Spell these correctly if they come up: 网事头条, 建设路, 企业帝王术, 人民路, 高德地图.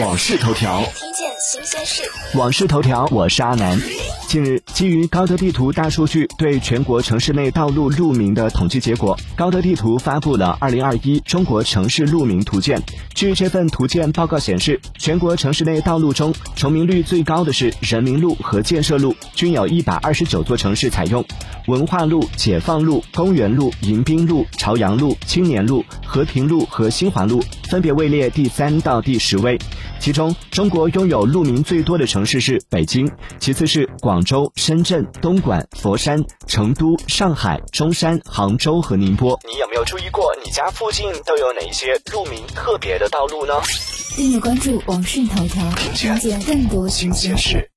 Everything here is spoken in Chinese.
网事头条，听见新鲜事。网事头条，我是阿南。近日，基于高德地图大数据对全国城市内道路路名的统计结果，高德地图发布了2021中国城市路名图鉴。据这份图鉴报告显示，全国城市内道路中，重名率最高的是人民路和建设路，均有129座城市采用。文化路、解放路、公园路、迎宾路、朝阳路、青年路、和平路和新华路分别位列第3到第10位。其中，中国拥有路名最多的城市是北京，其次是广州、深圳、东莞、佛山、成都、上海、中山、杭州和宁波。你有没有注意过，你家附近都有哪些路名特别的道路呢？订阅关注网讯头条，了解更多新鲜事。